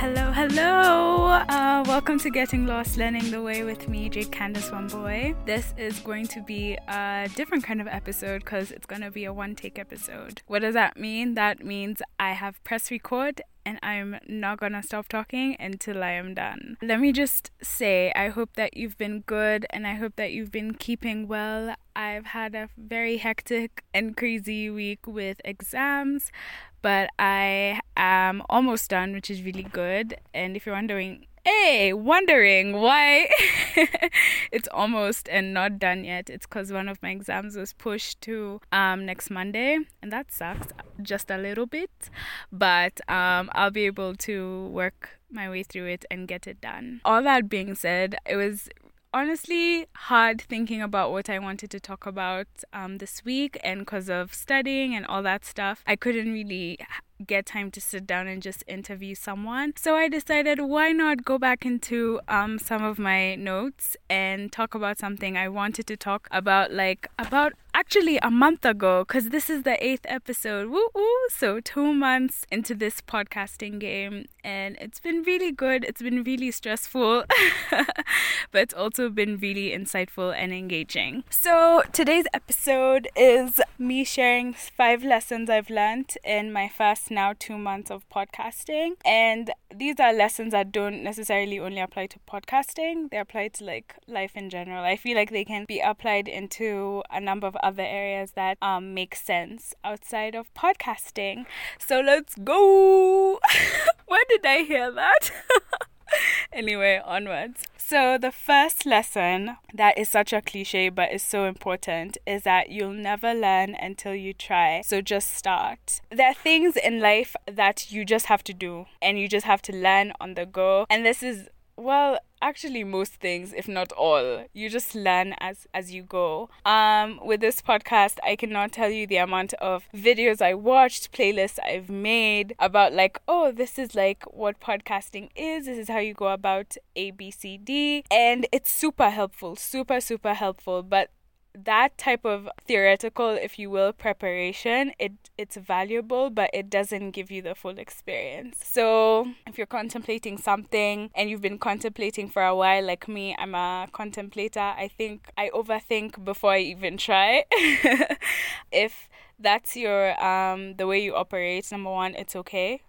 Hello! Welcome to Getting Lost, Learning the Way with me, Jake Candice, One Boy. This is going to be a different kind of episode because it's going to be a one-take episode. What does that mean? That means I have press record and I'm not gonna stop talking until I am done. Let me just say, I hope that you've been good and I hope that you've been keeping well. I've had a very hectic and crazy week with exams, but I am almost done, which is really good. And if you're wondering why it's almost and not done yet, it's because one of my exams was pushed to next Monday, and that sucks just a little bit, but I'll be able to work my way through it and get it done. All that being said, it was honestly hard thinking about what I wanted to talk about this week, and because of studying and all that stuff, I couldn't really get time to sit down and just interview someone. So I decided, why not go back into some of my notes and talk about something I wanted to talk about actually a month ago, because this is the 8th episode. So 2 months into this podcasting game, and it's been really good. It's been really stressful, but it's also been really insightful and engaging. So today's episode is me sharing 5 lessons I've learned in my first now 2 months of podcasting, and these are lessons that don't necessarily only apply to podcasting. They apply to life in general. I feel like they can be applied into a number of other areas that make sense outside of podcasting. So let's go. Where did I hear that? Anyway, onwards. So the first lesson that is such a cliche but is so important is that you'll never learn until you try. So just start. There are things in life that you just have to do and you just have to learn on the go. And this is, actually most things, if not all. You just learn as you go. With this podcast, I cannot tell you the amount of videos I watched, playlists I've made about this is what podcasting is. This is how you go about A, B, C, D. And it's super helpful, super, super helpful. But that type of theoretical, if you will, preparation, it's valuable, but it doesn't give you the full experience. So if you're contemplating something and you've been contemplating for a while, like me, I'm a contemplator. I think I overthink before I even try. If that's your the way you operate, number one, it's okay.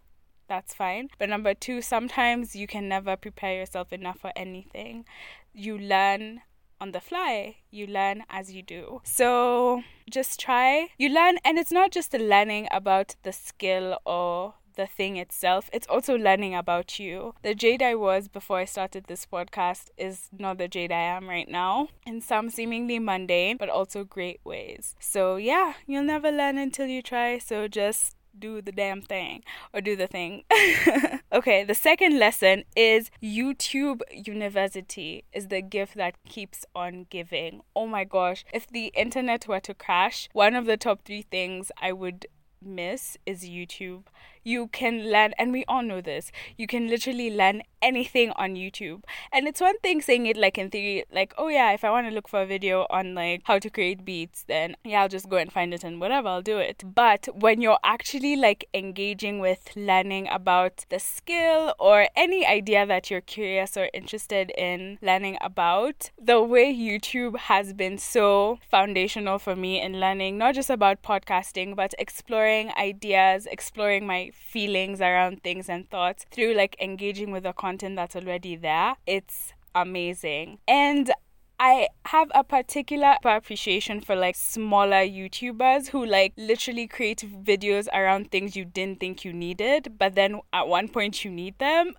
That's fine. But number two, sometimes you can never prepare yourself enough for anything. You learn on the fly. You learn as you do. So just try. You learn, and it's not just the learning about the skill or the thing itself, it's also learning about you. The Jade I was before I started this podcast is not the Jade I am right now, in some seemingly mundane but also great ways. So yeah, you'll never learn until you try, so just do the damn thing or do the thing. Okay, the second lesson is YouTube University is the gift that keeps on giving. Oh my gosh, if the internet were to crash, one of the top 3 things I would miss is YouTube. You can learn, and we all know this, you can literally learn anything on YouTube. And it's one thing saying it in theory, if I want to look for a video on how to create beats, then I'll just go and find it and whatever, I'll do it. But when you're actually engaging with learning about the skill or any idea that you're curious or interested in learning about, the way YouTube has been so foundational for me in learning, not just about podcasting, but exploring ideas, exploring my feelings around things and thoughts through engaging with the content that's already there. It's amazing. And I have a particular appreciation for smaller YouTubers who literally create videos around things you didn't think you needed, but then at one point you need them.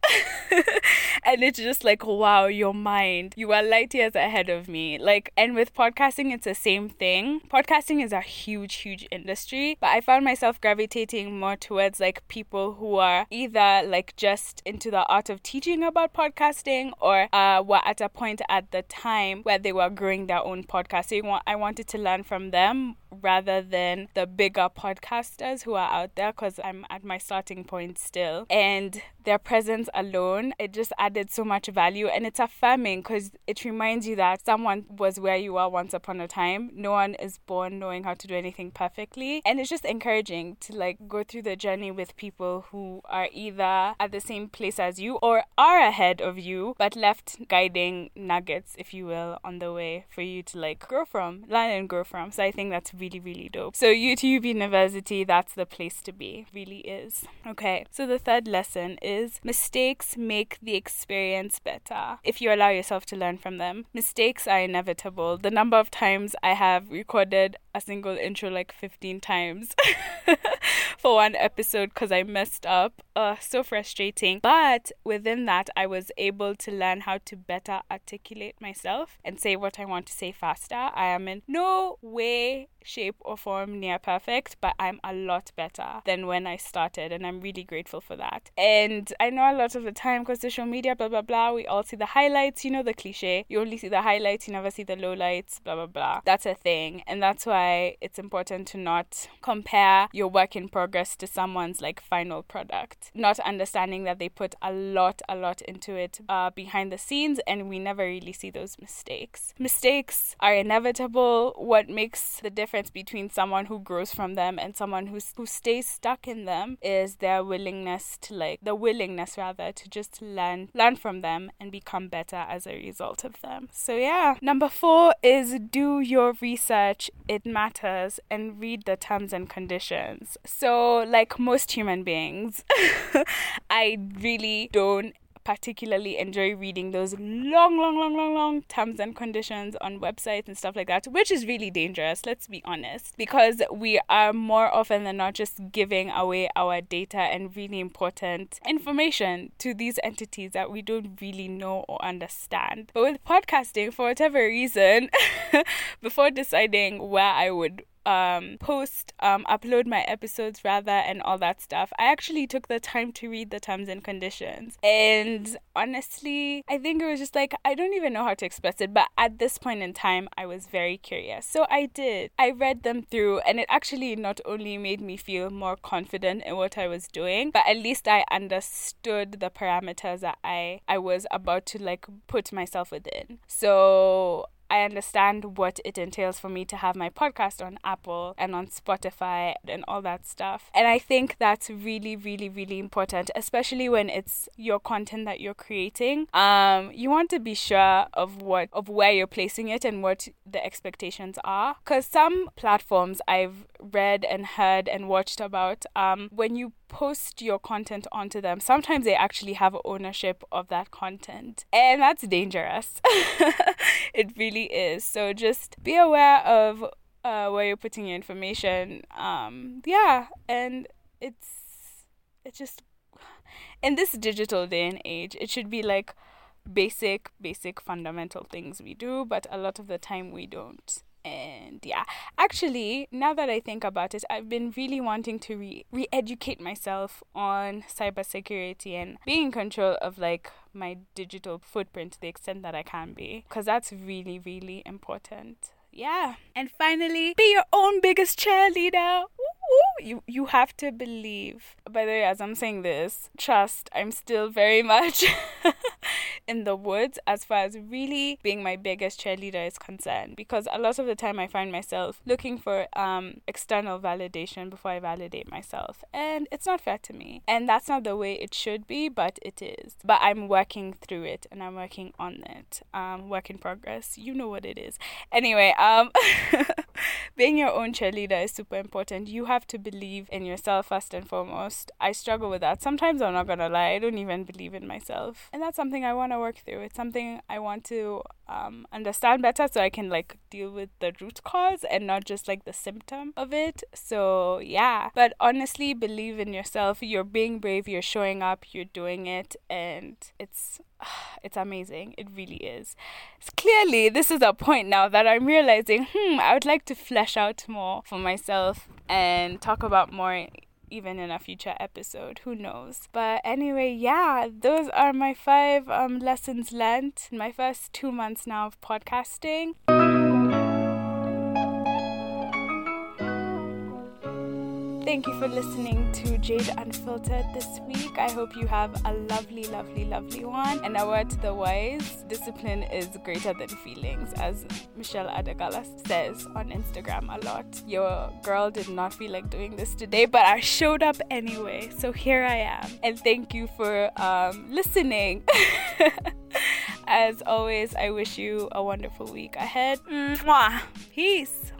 And it's just wow, your mind, you are light years ahead of me. And with podcasting, it's the same thing. Podcasting is a huge industry, but I found myself gravitating more towards people who are either just into the art of teaching about podcasting or were at a point at the time where they were growing their own podcast. So I wanted to learn from them rather than the bigger podcasters who are out there, because I'm at my starting point still. And their presence alone, it just added so much value, and it's affirming because it reminds you that someone was where you are once upon a time. No one is born knowing how to do anything perfectly, and it's just encouraging to like go through the journey with people who are either at the same place as you or are ahead of you, but left guiding nuggets, if you will, on the way for you to like grow from, learn and grow from. So I think that's really, really dope. So YouTube University, that's the place to be, really is. Okay, so the third lesson is mistakes make the experience better if you allow yourself to learn from them. Mistakes are inevitable. The number of times I have recorded a single intro like 15 times for one episode because I messed up. So frustrating. But within that, I was able to learn how to better articulate myself and say what I want to say faster. I am in no way, shape or form near perfect, but I'm a lot better than when I started, and I'm really grateful for that. And I know a lot of the time, because social media, blah blah blah, we all see the highlights, you know, the cliche, you only see the highlights, you never see the lowlights, blah blah blah. That's a thing, and that's why it's important to not compare your work in progress to someone's like final product, not understanding that they put a lot into it behind the scenes, and we never really see those mistakes. Mistakes are inevitable. What makes the difference between someone who grows from them and someone who stays stuck in them is their willingness to the willingness to just learn from them and become better as a result of them. So yeah. Number 4 is do your research. It matters, and read the terms and conditions. So like most human beings, I really don't particularly enjoy reading those long terms and conditions on websites and stuff like that, which is really dangerous, let's be honest, because we are more often than not just giving away our data and really important information to these entities that we don't really know or understand. But with podcasting, for whatever reason, before deciding where I would upload my episodes rather and all that stuff, I actually took the time to read the terms and conditions. And honestly, I think it was just like, I don't even know how to express it, but at this point in time, I was very curious. So I read them through, and it actually not only made me feel more confident in what I was doing, but at least I understood the parameters that I was about to like put myself within. So I understand what it entails for me to have my podcast on Apple and on Spotify and all that stuff. And I think that's really, really, really important, especially when it's your content that you're creating. You want to be sure of where you're placing it and what the expectations are. Because some platforms I've read and heard and watched about, when you post your content onto them, sometimes they actually have ownership of that content, and that's dangerous. It really is. So just be aware of where you're putting your information. And it's just, in this digital day and age, it should be like basic fundamental things we do, but a lot of the time we don't. And yeah, actually, now that I think about it, I've been really wanting to re-educate myself on cybersecurity and being in control of like my digital footprint to the extent that I can be, because that's really, really important. Yeah. And finally, be your own biggest cheerleader. Ooh, you have to believe. By the way, as I'm saying this, trust, I'm still very much in the woods as far as really being my biggest cheerleader is concerned, because a lot of the time I find myself looking for external validation before I validate myself, and it's not fair to me, and that's not the way it should be, but it is. But I'm working through it, and I'm working on it. Work in progress, you know what it is. Anyway, being your own cheerleader is super important. You have to believe in yourself first and foremost. I struggle with that sometimes, I'm not gonna lie. I don't even believe in myself, and that's something I want to work through. It's something I want to understand better, so I can like deal with the root cause and not just like the symptom of it. So yeah, but honestly, believe in yourself. You're being brave, you're showing up, you're doing it, and it's amazing. It really is. Clearly, this is a point now that I'm realizing, I would like to flesh out more for myself and talk about more even in a future episode, who knows. But anyway, yeah, those are my 5 lessons learned in my first 2 months now of podcasting. Thank you for listening to Jade Unfiltered this week. I hope you have a lovely, lovely, lovely one. And our to the wise, discipline is greater than feelings, as Michelle Adagala says on Instagram a lot. Your girl did not feel like doing this today, but I showed up anyway. So here I am. And thank you for listening. As always, I wish you a wonderful week ahead. Mwah. Peace.